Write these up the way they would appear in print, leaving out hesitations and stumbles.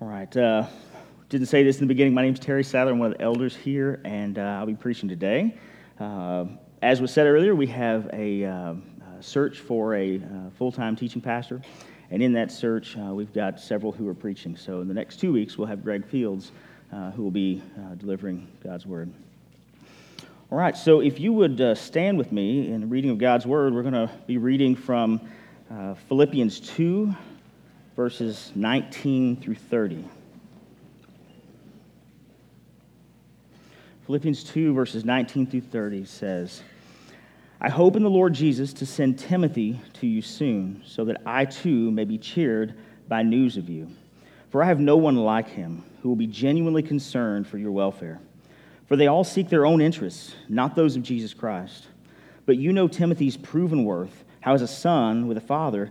All right. Didn't say this in the beginning. My name's Terry Sadler. I'm one of the elders here, and I'll be preaching today. As was said earlier, we have a search for a full-time teaching pastor, and in that search, we've got several who are preaching. So in the next 2 weeks, we'll have Greg Fields, who will be delivering God's Word. All right, so if you would stand with me in the reading of God's Word, we're going to be reading from Philippians 2, verses 19 through 30. Philippians 2, verses 19 through 30 says, I hope in the Lord Jesus to send Timothy to you soon, so that I too may be cheered by news of you. For I have no one like him who will be genuinely concerned for your welfare. For they all seek their own interests, not those of Jesus Christ. But you know Timothy's proven worth, how as a son with a father,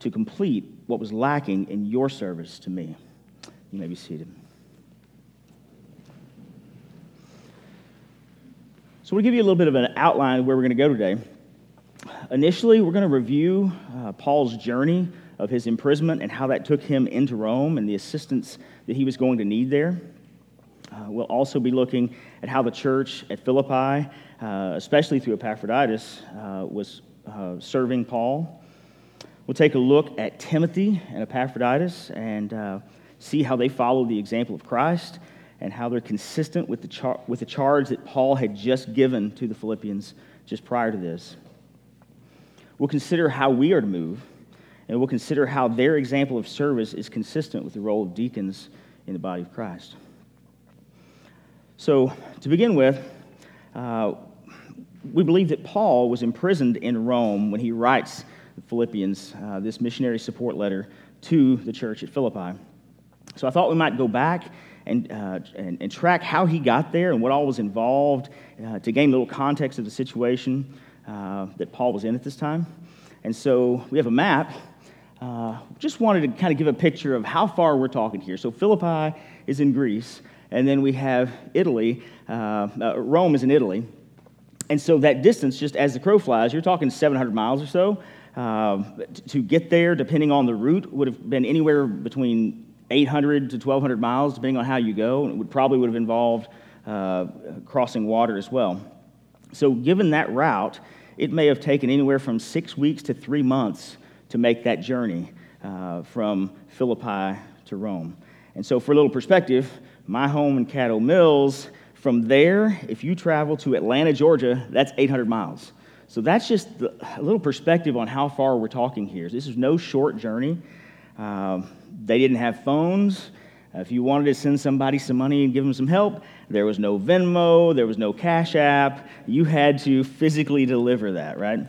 to complete what was lacking in your service to me. You may be seated. So we'll give you a little bit of an outline of where we're going to go today. Initially, we're going to review Paul's journey of his imprisonment and how that took him into Rome and the assistance that he was going to need there. We'll also be looking at how the church at Philippi, especially through Epaphroditus, was serving Paul. We'll take a look at Timothy and Epaphroditus and see how they followed the example of Christ and how they're consistent with the charge that Paul had just given to the Philippians just prior to this. We'll consider how we are to move, and we'll consider how their example of service is consistent with the role of deacons in the body of Christ. So, to begin with, we believe that Paul was imprisoned in Rome when he writes the Philippians this missionary support letter to the church at Philippi. So I thought we might go back and track how he got there and what all was involved to gain a little context of the situation that Paul was in at this time. And so we have a map. Just wanted to kind of give a picture of how far we're talking here. So Philippi is in Greece. And then we have Italy. Rome is in Italy. And so that distance, just as the crow flies, you're talking 700 miles or so. To get there, depending on the route, would have been anywhere between 800 to 1,200 miles, depending on how you go. And it would have involved crossing water as well. So given that route, it may have taken anywhere from 6 weeks to 3 months to make that journey from Philippi to Rome. And so for a little perspective, my home in Cato Mills, from there, if you travel to Atlanta, Georgia, that's 800 miles. So that's just a little perspective on how far we're talking here. This is no short journey. They didn't have phones. If you wanted to send somebody some money and give them some help, there was no Venmo, there was no Cash App. You had to physically deliver that, right?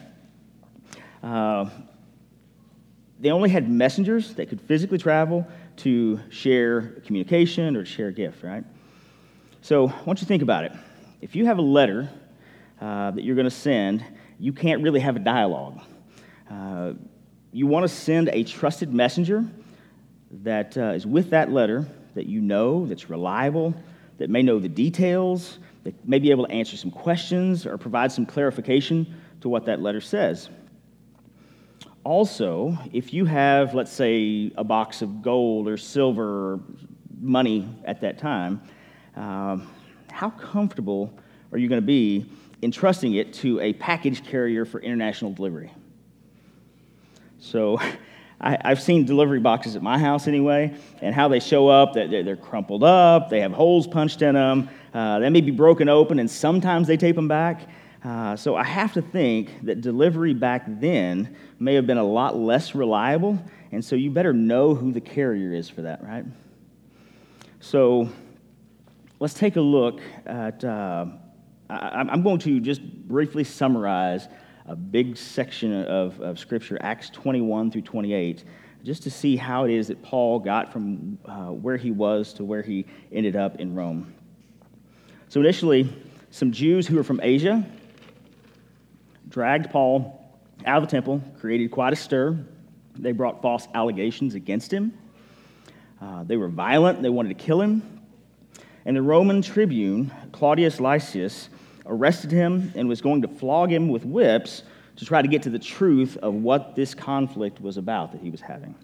They only had messengers that could physically travel to share communication or to share a gift, right? So I want you to think about it. If you have a letter that you're going to send, you can't really have a dialogue. You want to send a trusted messenger that is with that letter, that you know, that's reliable, that may know the details, that may be able to answer some questions or provide some clarification to what that letter says. Also, if you have, let's say, a box of gold or silver or money at that time, how comfortable are you going to be entrusting it to a package carrier for international delivery? So I've seen delivery boxes at my house anyway, and how they show up, they're crumpled up, they have holes punched in them, they may be broken open, and sometimes they tape them back. So I have to think that delivery back then may have been a lot less reliable, and so you better know who the carrier is for that, right? So let's take a look at, I'm going to just briefly summarize a big section of Scripture, Acts 21 through 28, just to see how it is that Paul got from where he was to where he ended up in Rome. So initially, some Jews who were from Asia dragged Paul out of the temple, created quite a stir. They brought false allegations against him. They were violent. They wanted to kill him. And the Roman tribune, Claudius Lysias, arrested him and was going to flog him with whips to try to get to the truth of what this conflict was about that he was having.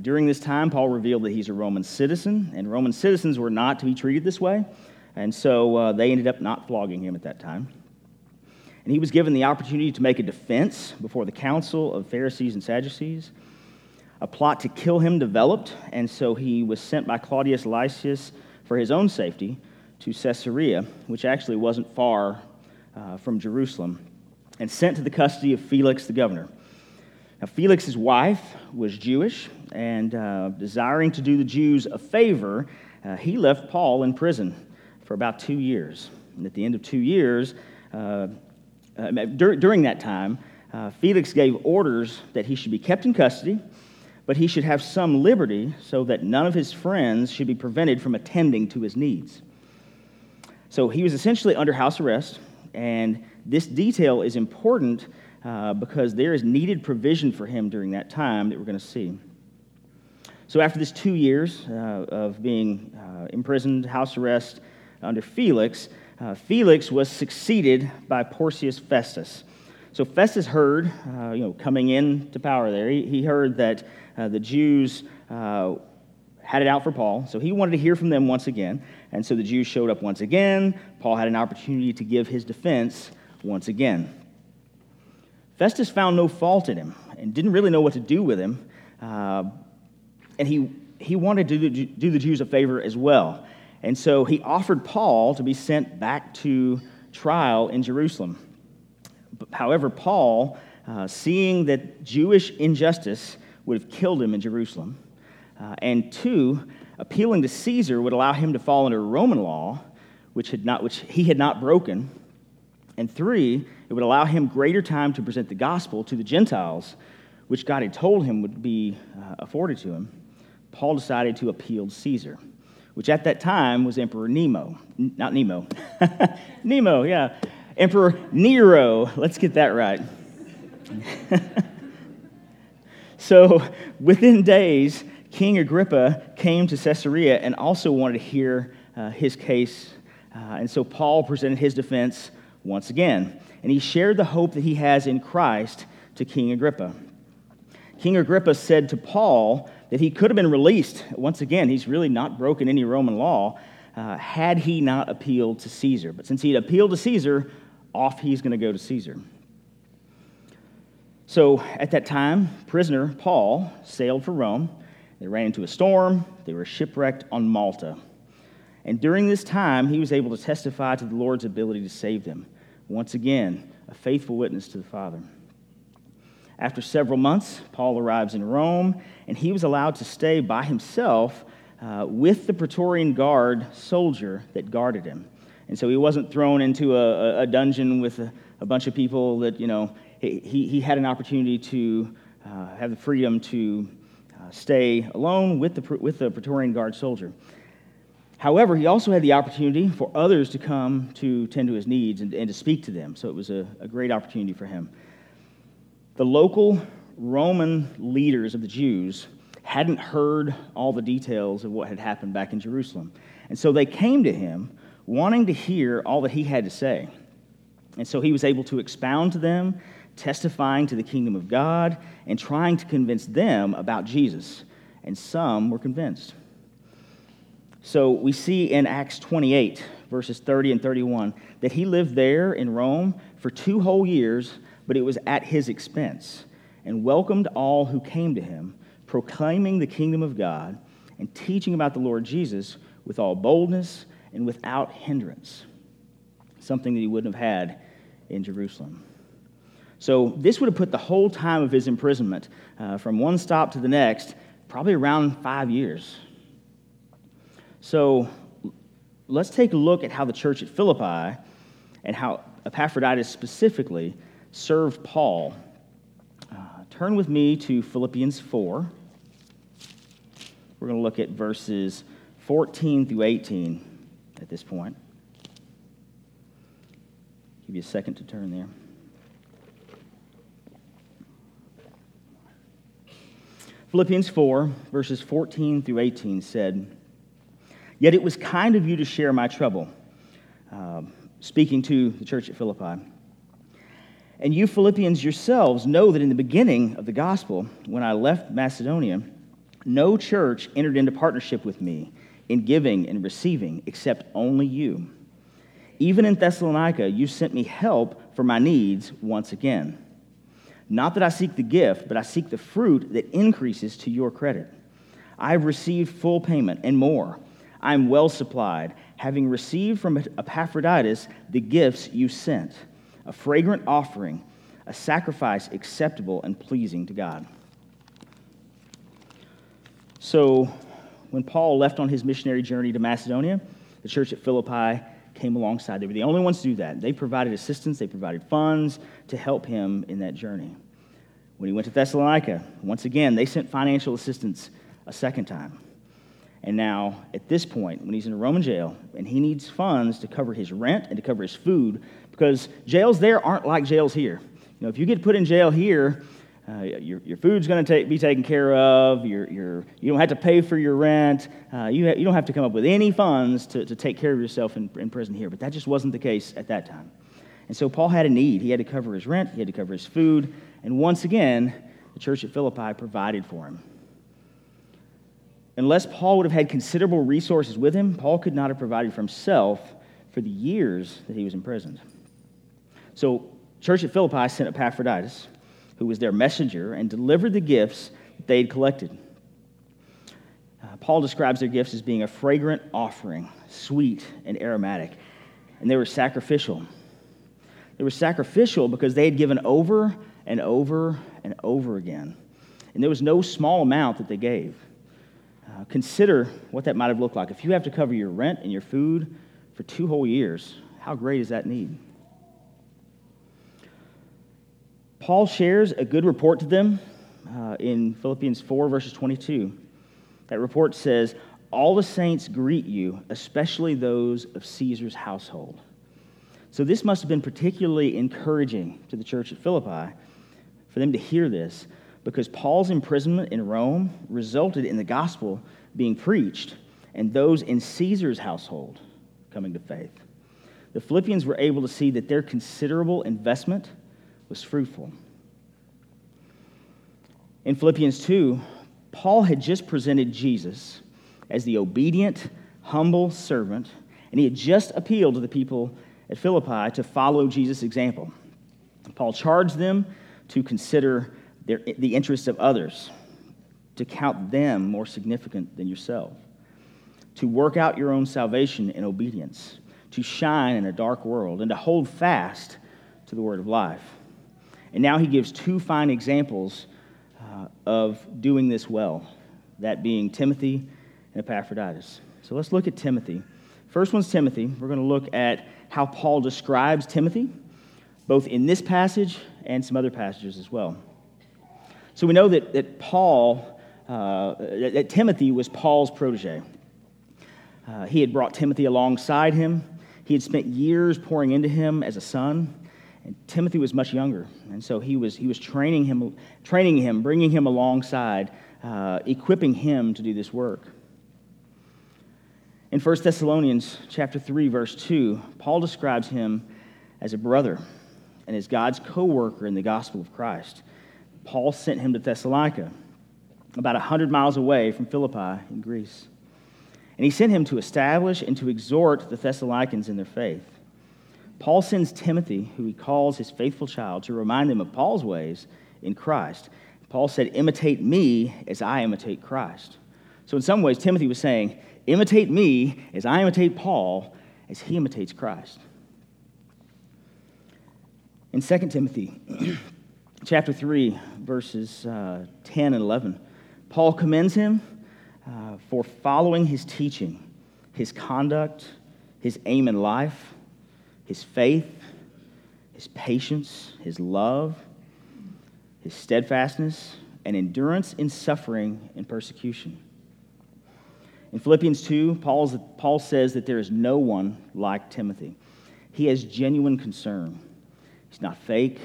During this time, Paul revealed that he's a Roman citizen, and Roman citizens were not to be treated this way, and so they ended up not flogging him at that time. And he was given the opportunity to make a defense before the council of Pharisees and Sadducees. A plot to kill him developed, and so he was sent by Claudius Lysias for his own safety to Caesarea, which actually wasn't far from Jerusalem, and sent to the custody of Felix the governor. Now, Felix's wife was Jewish, and desiring to do the Jews a favor, he left Paul in prison for about 2 years. And at the end of 2 years, during that time, Felix gave orders that he should be kept in custody, but he should have some liberty so that none of his friends should be prevented from attending to his needs. So he was essentially under house arrest, and this detail is important because there is needed provision for him during that time that we're going to see. So after this 2 years of being imprisoned, house arrest under Felix, Felix was succeeded by Porcius Festus. So Festus heard, coming into power there, he heard that the Jews had it out for Paul, so he wanted to hear from them once again. And so the Jews showed up once again. Paul had an opportunity to give his defense once again. Festus found no fault in him and didn't really know what to do with him. And he wanted to do the Jews a favor as well. And so he offered Paul to be sent back to trial in Jerusalem. However, Paul, seeing that Jewish injustice would have killed him in Jerusalem, and two, appealing to Caesar would allow him to fall under Roman law, which he had not broken, and three, it would allow him greater time to present the gospel to the Gentiles, which God had told him would be afforded to him. Paul decided to appeal to Caesar, which at that time was Emperor Emperor Nero. Let's get that right. So within days, King Agrippa came to Caesarea and also wanted to hear his case, and so Paul presented his defense once again, and he shared the hope that he has in Christ to King Agrippa. King Agrippa said to Paul that he could have been released. Once again, he's really not broken any Roman law had he not appealed to Caesar. But since he had appealed to Caesar, off he's going to go to Caesar. So at that time, prisoner Paul sailed for Rome. They ran into a storm. They were shipwrecked on Malta. And during this time, he was able to testify to the Lord's ability to save them. Once again, a faithful witness to the Father. After several months, Paul arrives in Rome, and he was allowed to stay by himself with the Praetorian Guard soldier that guarded him. And so he wasn't thrown into a dungeon with a bunch of people that, he had an opportunity to have the freedom to stay alone with the Praetorian Guard soldier. However, he also had the opportunity for others to come to tend to his needs and to speak to them, so it was a great opportunity for him. The local Roman leaders of the Jews hadn't heard all the details of what had happened back in Jerusalem, and so they came to him wanting to hear all that he had to say. And so he was able to expound to them, testifying to the kingdom of God and trying to convince them about Jesus. And some were convinced. So we see in Acts 28, verses 30 and 31, that he lived there in Rome for 2 whole years, but it was at his expense. and welcomed all who came to him, proclaiming the kingdom of God and teaching about the Lord Jesus with all boldness and without hindrance, something that he wouldn't have had in Jerusalem. So this would have put the whole time of his imprisonment, from one stop to the next, probably around 5 years. So let's take a look at how the church at Philippi and how Epaphroditus specifically served Paul. Turn with me to Philippians 4. We're going to look at verses 14 through 18 at this point. Give you a second to turn there. Philippians 4, verses 14 through 18 said, "Yet it was kind of you to share my trouble," speaking to the church at Philippi. "And you Philippians yourselves know that in the beginning of the gospel, when I left Macedonia, no church entered into partnership with me in giving and receiving, except only you. Even in Thessalonica, you sent me help for my needs once again. Not that I seek the gift, but I seek the fruit that increases to your credit. I have received full payment and more. I am well supplied, having received from Epaphroditus the gifts you sent, a fragrant offering, a sacrifice acceptable and pleasing to God." So when Paul left on his missionary journey to Macedonia, the church at Philippi came alongside. They were the only ones to do that. They provided assistance, they provided funds to help him in that journey. When he went to Thessalonica, once again, they sent financial assistance a second time. And now, at this point, when he's in a Roman jail, and he needs funds to cover his rent and to cover his food, because jails there aren't like jails here. You know, if you get put in jail here, your food's going to be taken care of, you don't have to pay for your rent, you don't have to come up with any funds to take care of yourself in prison here. But that just wasn't the case at that time. And so Paul had a need. He had to cover his rent, he had to cover his food, and once again, the church at Philippi provided for him. Unless Paul would have had considerable resources with him, Paul could not have provided for himself for the years that he was imprisoned. So church at Philippi sent Epaphroditus, who was their messenger, and delivered the gifts that they had collected. Paul describes their gifts as being a fragrant offering, sweet and aromatic, and they were sacrificial. They were sacrificial because they had given over and over and over again, and there was no small amount that they gave. Consider what that might have looked like. If you have to cover your rent and your food for 2 whole years, how great is that need? Paul shares a good report to them in Philippians 4, verses 22. That report says, "All the saints greet you, especially those of Caesar's household." So this must have been particularly encouraging to the church at Philippi for them to hear this, because Paul's imprisonment in Rome resulted in the gospel being preached and those in Caesar's household coming to faith. The Philippians were able to see that their considerable investment was fruitful. In Philippians 2, Paul had just presented Jesus as the obedient, humble servant, and he had just appealed to the people at Philippi to follow Jesus' example. Paul charged them to consider the interests of others, to count them more significant than yourself, to work out your own salvation in obedience, to shine in a dark world, and to hold fast to the word of life. And now he gives 2 fine examples of doing this well, that being Timothy and Epaphroditus. So let's look at Timothy. First one's Timothy. We're going to look at how Paul describes Timothy, both in this passage and some other passages as well. So we know that Timothy was Paul's protege. He had brought Timothy alongside him. He had spent years pouring into him as a son. And Timothy was much younger, and so he was training him, bringing him alongside, equipping him to do this work. In 1 Thessalonians chapter 3, verse 2, Paul describes him as a brother and as God's co-worker in the gospel of Christ. Paul sent him to Thessalonica, about 100 miles away from Philippi in Greece. And he sent him to establish and to exhort the Thessalonians in their faith. Paul sends Timothy, who he calls his faithful child, to remind them of Paul's ways in Christ. Paul said, imitate me as I imitate Christ. So in some ways, Timothy was saying, imitate me as I imitate Paul as he imitates Christ. In 2 Timothy chapter 3, verses 10 and 11, Paul commends him for following his teaching, his conduct, his aim in life, his faith, his patience, his love, his steadfastness, and endurance in suffering and persecution. In Philippians 2, Paul says that there is no one like Timothy. He has genuine concern. He's not fake.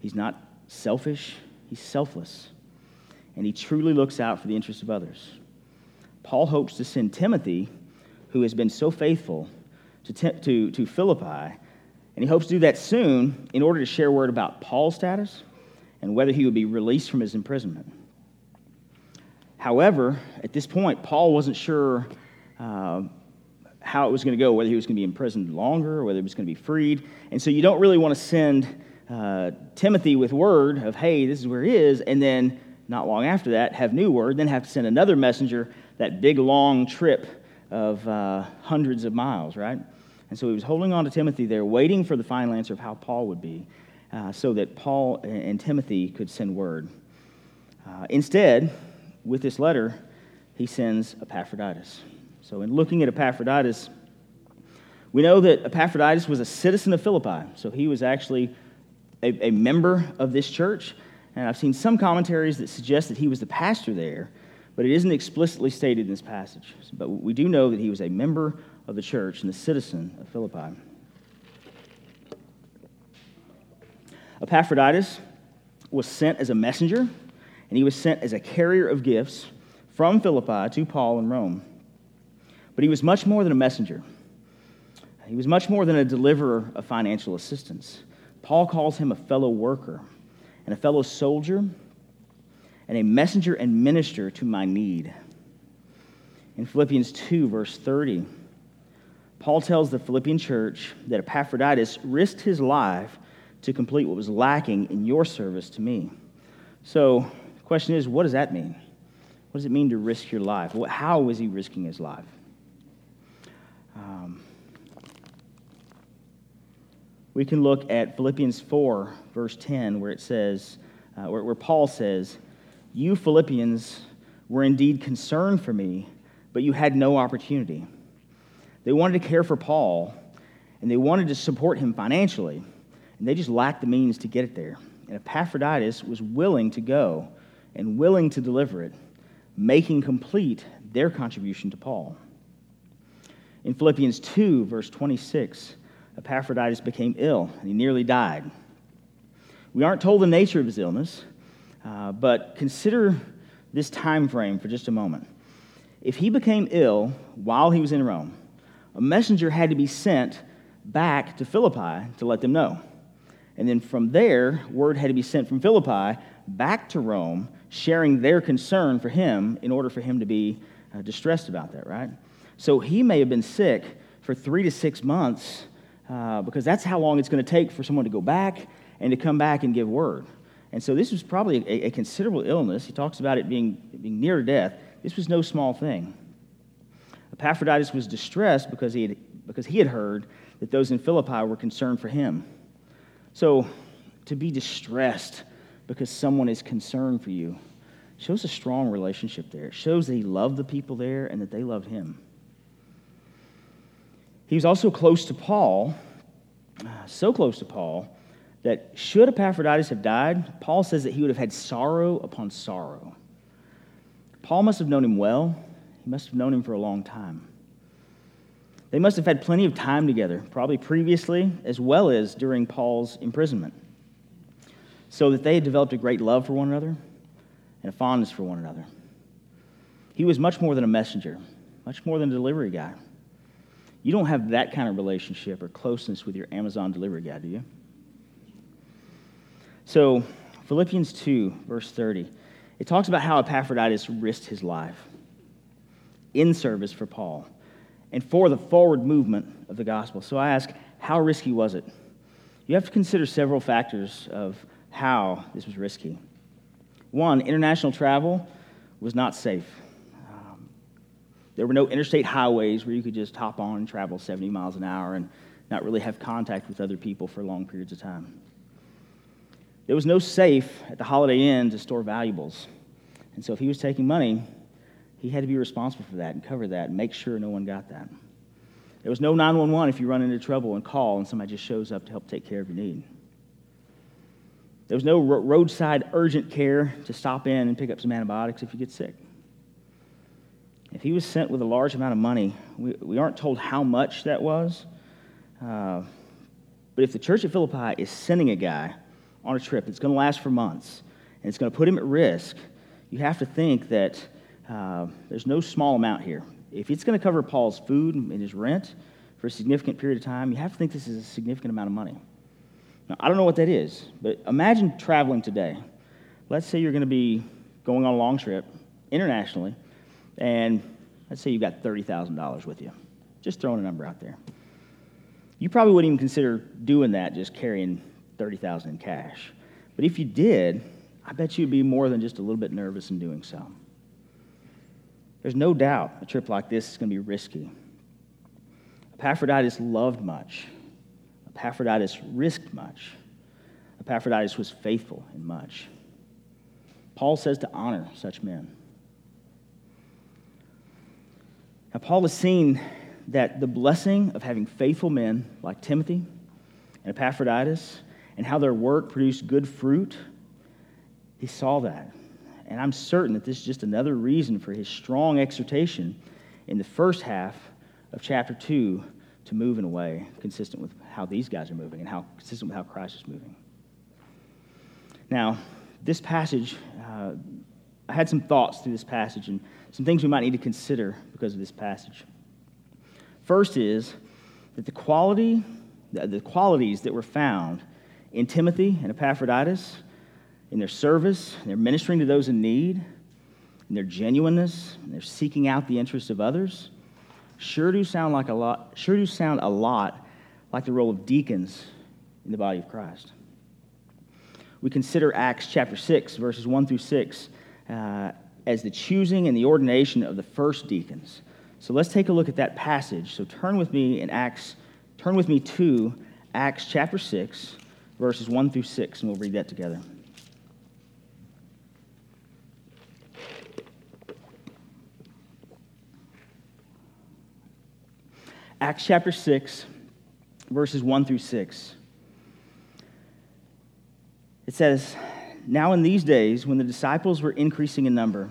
He's not selfish. He's selfless. And he truly looks out for the interests of others. Paul hopes to send Timothy, who has been so faithful, to Philippi, and he hopes to do that soon in order to share word about Paul's status and whether he would be released from his imprisonment. However, at this point, Paul wasn't sure how it was going to go, whether he was going to be imprisoned longer or whether he was going to be freed. And so you don't really want to send Timothy with word of, hey, this is where he is, and then not long after that, have new word, then have to send another messenger that big, long trip of hundreds of miles, right? And so he was holding on to Timothy there, waiting for the final answer of how Paul would be, so that Paul and Timothy could send word. Instead, with this letter, he sends Epaphroditus. So in looking at Epaphroditus, we know that Epaphroditus was a citizen of Philippi. So he was actually a member of this church. And I've seen some commentaries that suggest that he was the pastor there, but it isn't explicitly stated in this passage. But we do know that he was a member of the church and a citizen of Philippi. Epaphroditus was sent as a messenger, and he was sent as a carrier of gifts from Philippi to Paul in Rome. But he was much more than a messenger. He was much more than a deliverer of financial assistance. Paul calls him a fellow worker and a fellow soldier and a messenger and minister to my need. In Philippians 2, verse 30, Paul tells the Philippian church that Epaphroditus risked his life to complete what was lacking in your service to me. So the question is, what does that mean? What does it mean to risk your life? How was he risking his life? We can look at Philippians 4, verse 10, where it says, where Paul says, you Philippians were indeed concerned for me, but you had no opportunity. They wanted to care for Paul, and they wanted to support him financially, and they just lacked the means to get it there. And Epaphroditus was willing to go and willing to deliver it, making complete their contribution to Paul. In Philippians 2, verse 26, Epaphroditus became ill, and he nearly died. We aren't told the nature of his illness, but consider this time frame for just a moment. If he became ill while he was in Rome, a messenger had to be sent back to Philippi to let them know. And then from there, word had to be sent from Philippi back to Rome, sharing their concern for him in order for him to be distressed about that, right? So he may have been sick for 3 to 6 months because that's how long it's going to take for someone to go back and to come back and give word. And so this was probably a considerable illness. He talks about it being near death. This was no small thing. Epaphroditus was distressed because he had heard that those in Philippi were concerned for him. So to be distressed because someone is concerned for you shows a strong relationship there. It shows that he loved the people there and that they loved him. He was also close to Paul, so close to Paul, that should Epaphroditus have died, Paul says that he would have had sorrow upon sorrow. Paul must have known him well. He must have known him for a long time. They must have had plenty of time together, probably previously, as well as during Paul's imprisonment, so that they had developed a great love for one another and a fondness for one another. He was much more than a messenger, much more than a delivery guy. You don't have that kind of relationship or closeness with your Amazon delivery guy, do you? So Philippians 2, verse 30, it talks about how Epaphroditus risked his life in service for Paul and for the forward movement of the gospel. So I ask, how risky was it? You have to consider several factors of how this was risky. One, international travel was not safe. There were no interstate highways where you could just hop on and travel 70 miles an hour and not really have contact with other people for long periods of time. There was no safe at the Holiday Inn to store valuables. And so if he was taking money, he had to be responsible for that and cover that and make sure no one got that. There was no 911 if you run into trouble and call and somebody just shows up to help take care of your need. There was no roadside urgent care to stop in and pick up some antibiotics if you get sick. If he was sent with a large amount of money, we aren't told how much that was. But if the church at Philippi is sending a guy on a trip that's going to last for months and it's going to put him at risk, you have to think that there's no small amount here. If it's going to cover Paul's food and his rent for a significant period of time, you have to think this is a significant amount of money. Now, I don't know what that is, but imagine traveling today. Let's say you're going to be going on a long trip internationally, and let's say you've got $30,000 with you. Just throwing a number out there. You probably wouldn't even consider doing that, just carrying $30,000 in cash. But if you did, I bet you'd be more than just a little bit nervous in doing so. There's no doubt a trip like this is going to be risky. Epaphroditus loved much. Epaphroditus risked much. Epaphroditus was faithful in much. Paul says to honor such men. Now, Paul has seen that the blessing of having faithful men like Timothy and Epaphroditus and how their work produced good fruit, he saw that. And I'm certain that this is just another reason for his strong exhortation in the first half of chapter 2 to move in a way consistent with how these guys are moving and how consistent with how Christ is moving. Now, this passage, I had some thoughts through this passage and some things we might need to consider because of this passage. First is that the qualities that were found in Timothy and Epaphroditus, in their service, in their ministering to those in need, in their genuineness, in their seeking out the interests of others, sure do sound a lot like the role of deacons in the body of Christ. We consider Acts chapter 6, verses 1 through 6, as the choosing and the ordination of the first deacons. So let's take a look at that passage. So turn with me to Acts chapter 6, verses 1 through 6, and we'll read that together. Acts chapter 6, verses 1 through 6. It says, "Now in these days, when the disciples were increasing in number,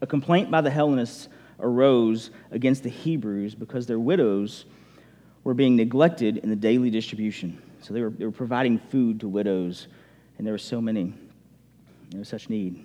a complaint by the Hellenists arose against the Hebrews because their widows were being neglected in the daily distribution." So they were providing food to widows, and there were so many. There was such need.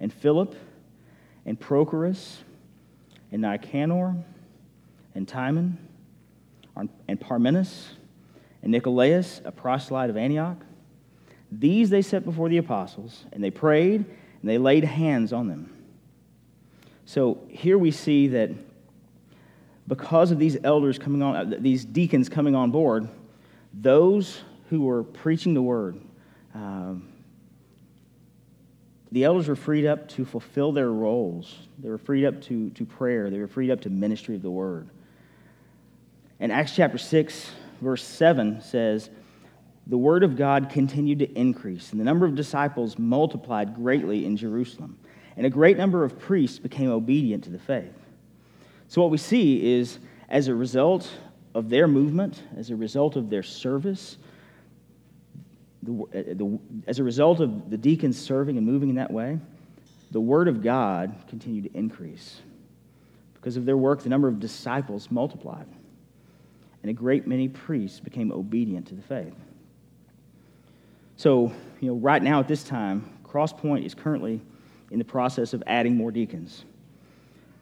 and Philip, and Prochorus, and Nicanor, and Timon, and Parmenas, and Nicolaus, a proselyte of Antioch. These they set before the apostles, and they prayed, and they laid hands on them." So here we see that because of these elders coming on, these deacons coming on board, those who were preaching the word, the elders were freed up to fulfill their roles. They were freed up to prayer. They were freed up to ministry of the word. And Acts chapter 6, verse 7 says, "The word of God continued to increase, and the number of disciples multiplied greatly in Jerusalem, and a great number of priests became obedient to the faith." So what we see is, as a result of their movement, as a result of their service, as a result of the deacons serving and moving in that way, the word of God continued to increase. Because of their work, the number of disciples multiplied, and a great many priests became obedient to the faith. So, right now at this time, Crosspoint is currently in the process of adding more deacons.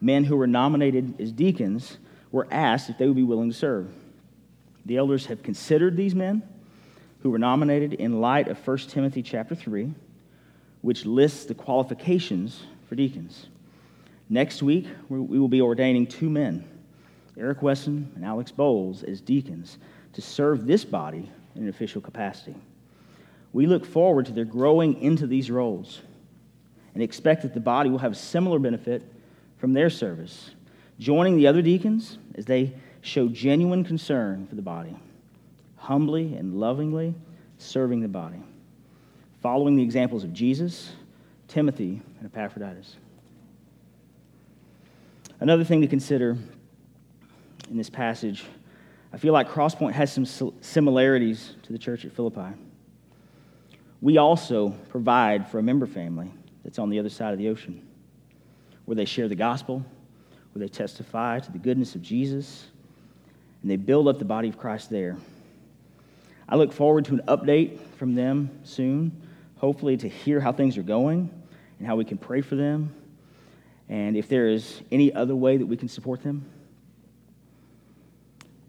Men who were nominated as deacons were asked if they would be willing to serve. The elders have considered these men who were nominated in light of 1 Timothy chapter 3, which lists the qualifications for deacons. Next week, we will be ordaining two men, Eric Wesson and Alex Bowles, as deacons to serve this body in an official capacity. We look forward to their growing into these roles and expect that the body will have a similar benefit from their service, joining the other deacons as they show genuine concern for the body, humbly and lovingly serving the body, following the examples of Jesus, Timothy, and Epaphroditus. Another thing to consider in this passage, I feel like Crosspoint has some similarities to the church at Philippi. We also provide for a member family that's on the other side of the ocean, where they share the gospel, where they testify to the goodness of Jesus, and they build up the body of Christ there. I look forward to an update from them soon, hopefully to hear how things are going and how we can pray for them, and if there is any other way that we can support them.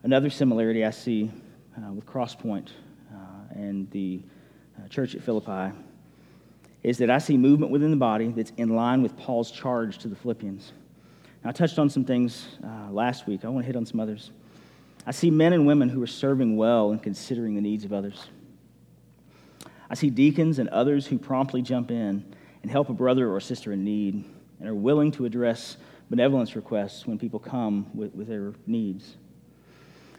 Another similarity I see with Crosspoint and the church at Philippi is that I see movement within the body that's in line with Paul's charge to the Philippians. Now, I touched on some things last week. I want to hit on some others. I see men and women who are serving well and considering the needs of others. I see deacons and others who promptly jump in and help a brother or sister in need and are willing to address benevolence requests when people come with their needs.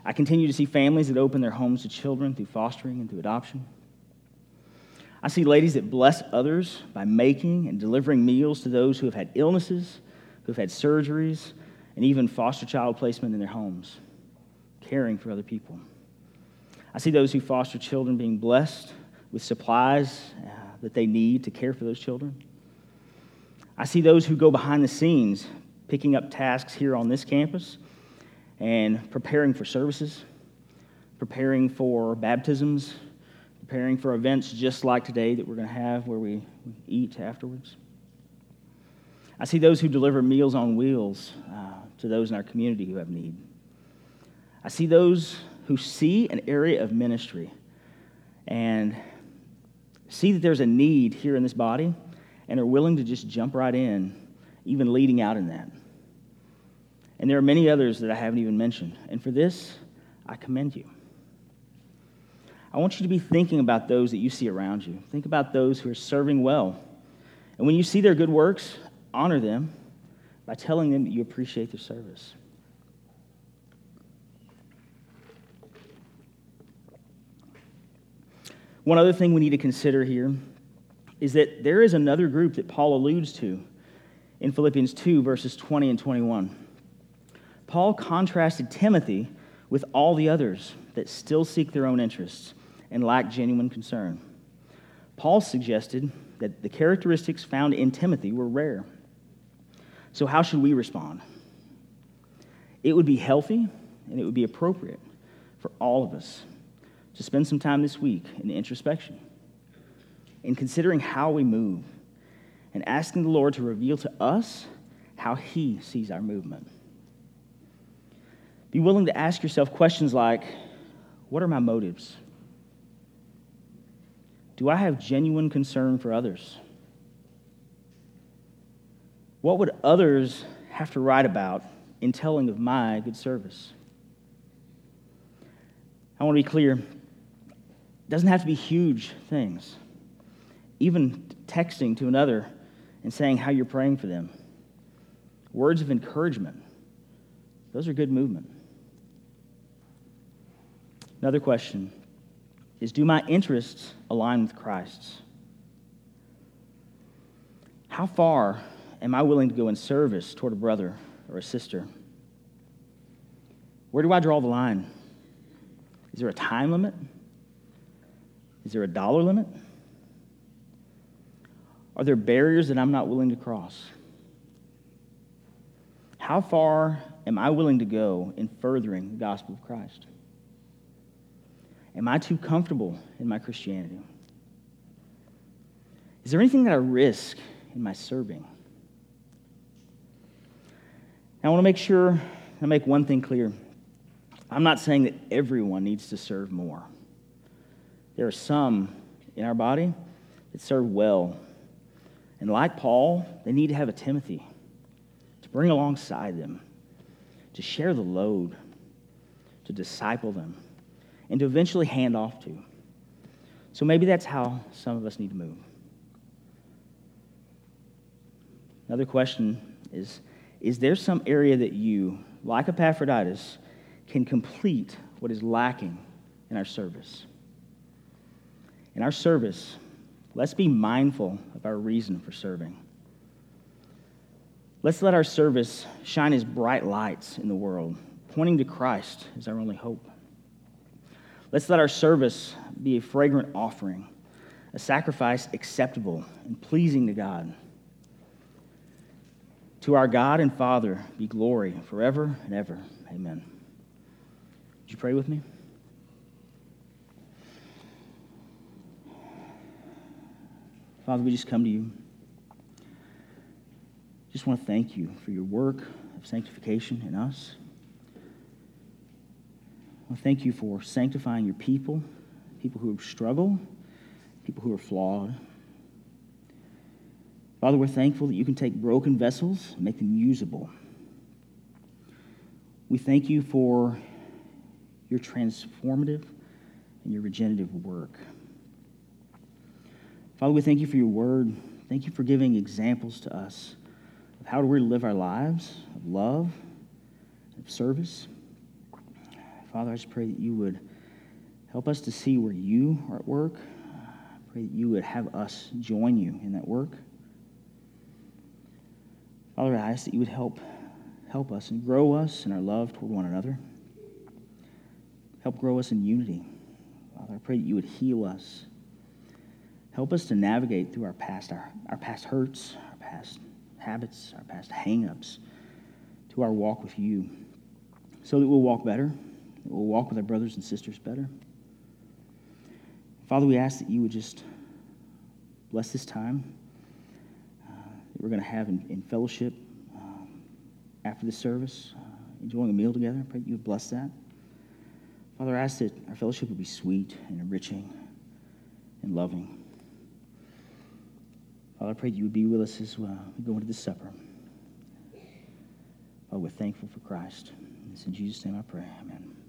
I continue to see families that open their homes to children through fostering and through adoption. I see ladies that bless others by making and delivering meals to those who have had illnesses, who have had surgeries, and even foster child placement in their homes, caring for other people. I see those who foster children being blessed with supplies that they need to care for those children. I see those who go behind the scenes, picking up tasks here on this campus and preparing for services, preparing for baptisms, preparing for events just like today that we're going to have where we eat afterwards. I see those who deliver meals on wheels to those in our community who have need. I see those who see an area of ministry and see that there's a need here in this body and are willing to just jump right in, even leading out in that. And there are many others that I haven't even mentioned. And for this, I commend you. I want you to be thinking about those that you see around you. Think about those who are serving well. And when you see their good works, honor them by telling them that you appreciate their service. One other thing we need to consider here is that there is another group that Paul alludes to in Philippians 2, verses 20 and 21. Paul contrasted Timothy with all the others that still seek their own interests and lack genuine concern. Paul suggested that the characteristics found in Timothy were rare. So how should we respond? It would be healthy and it would be appropriate for all of us to spend some time this week in introspection, in considering how we move, and asking the Lord to reveal to us how He sees our movement. Be willing to ask yourself questions like, what are my motives? Do I have genuine concern for others? What would others have to write about in telling of my good service? I want to be clear, it doesn't have to be huge things. Even texting to another and saying how you're praying for them. Words of encouragement, those are good movement. Another question is, do my interests align with Christ's? How far am I willing to go in service toward a brother or a sister? Where do I draw the line? Is there a time limit? Is there a dollar limit? Are there barriers that I'm not willing to cross? How far am I willing to go in furthering the gospel of Christ? Am I too comfortable in my Christianity? Is there anything that I risk in my serving? I want to make sure I make one thing clear. I'm not saying that everyone needs to serve more. There are some in our body that serve well. And like Paul, they need to have a Timothy to bring alongside them, to share the load, to disciple them, and to eventually hand off to. So maybe that's how some of us need to move. Another question is there some area that you, like Epaphroditus, can complete what is lacking in our service? In our service, let's be mindful of our reason for serving. Let's let our service shine as bright lights in the world, pointing to Christ as our only hope. Let's let our service be a fragrant offering, a sacrifice acceptable and pleasing to God. To our God and Father be glory forever and ever. Amen. Would you pray with me? Father, we just come to you. Just want to thank you for your work of sanctification in us. I want to thank you for sanctifying your people, people who struggle, people who are flawed. Father, we're thankful that you can take broken vessels and make them usable. We thank you for your transformative and your regenerative work. Father, we thank you for your word. Thank you for giving examples to us of how we're to live our lives, of love, of service. Father, I just pray that you would help us to see where you are at work. I pray that you would have us join you in that work. Father, I ask that you would help us and grow us in our love toward one another. Help grow us in unity. Father, I pray that you would heal us. Help us to navigate through our past hurts, our past habits, our past hang-ups to our walk with you so that we'll walk better, that we'll walk with our brothers and sisters better. Father, we ask that you would just bless this time that we're going to have in fellowship after the service, enjoying a meal together. I pray that you would bless that. Father, I ask that our fellowship would be sweet and enriching and loving. Father, I pray that you would be with us as well. We go into the supper. Father, we're thankful for Christ. It's in Jesus' name I pray. Amen.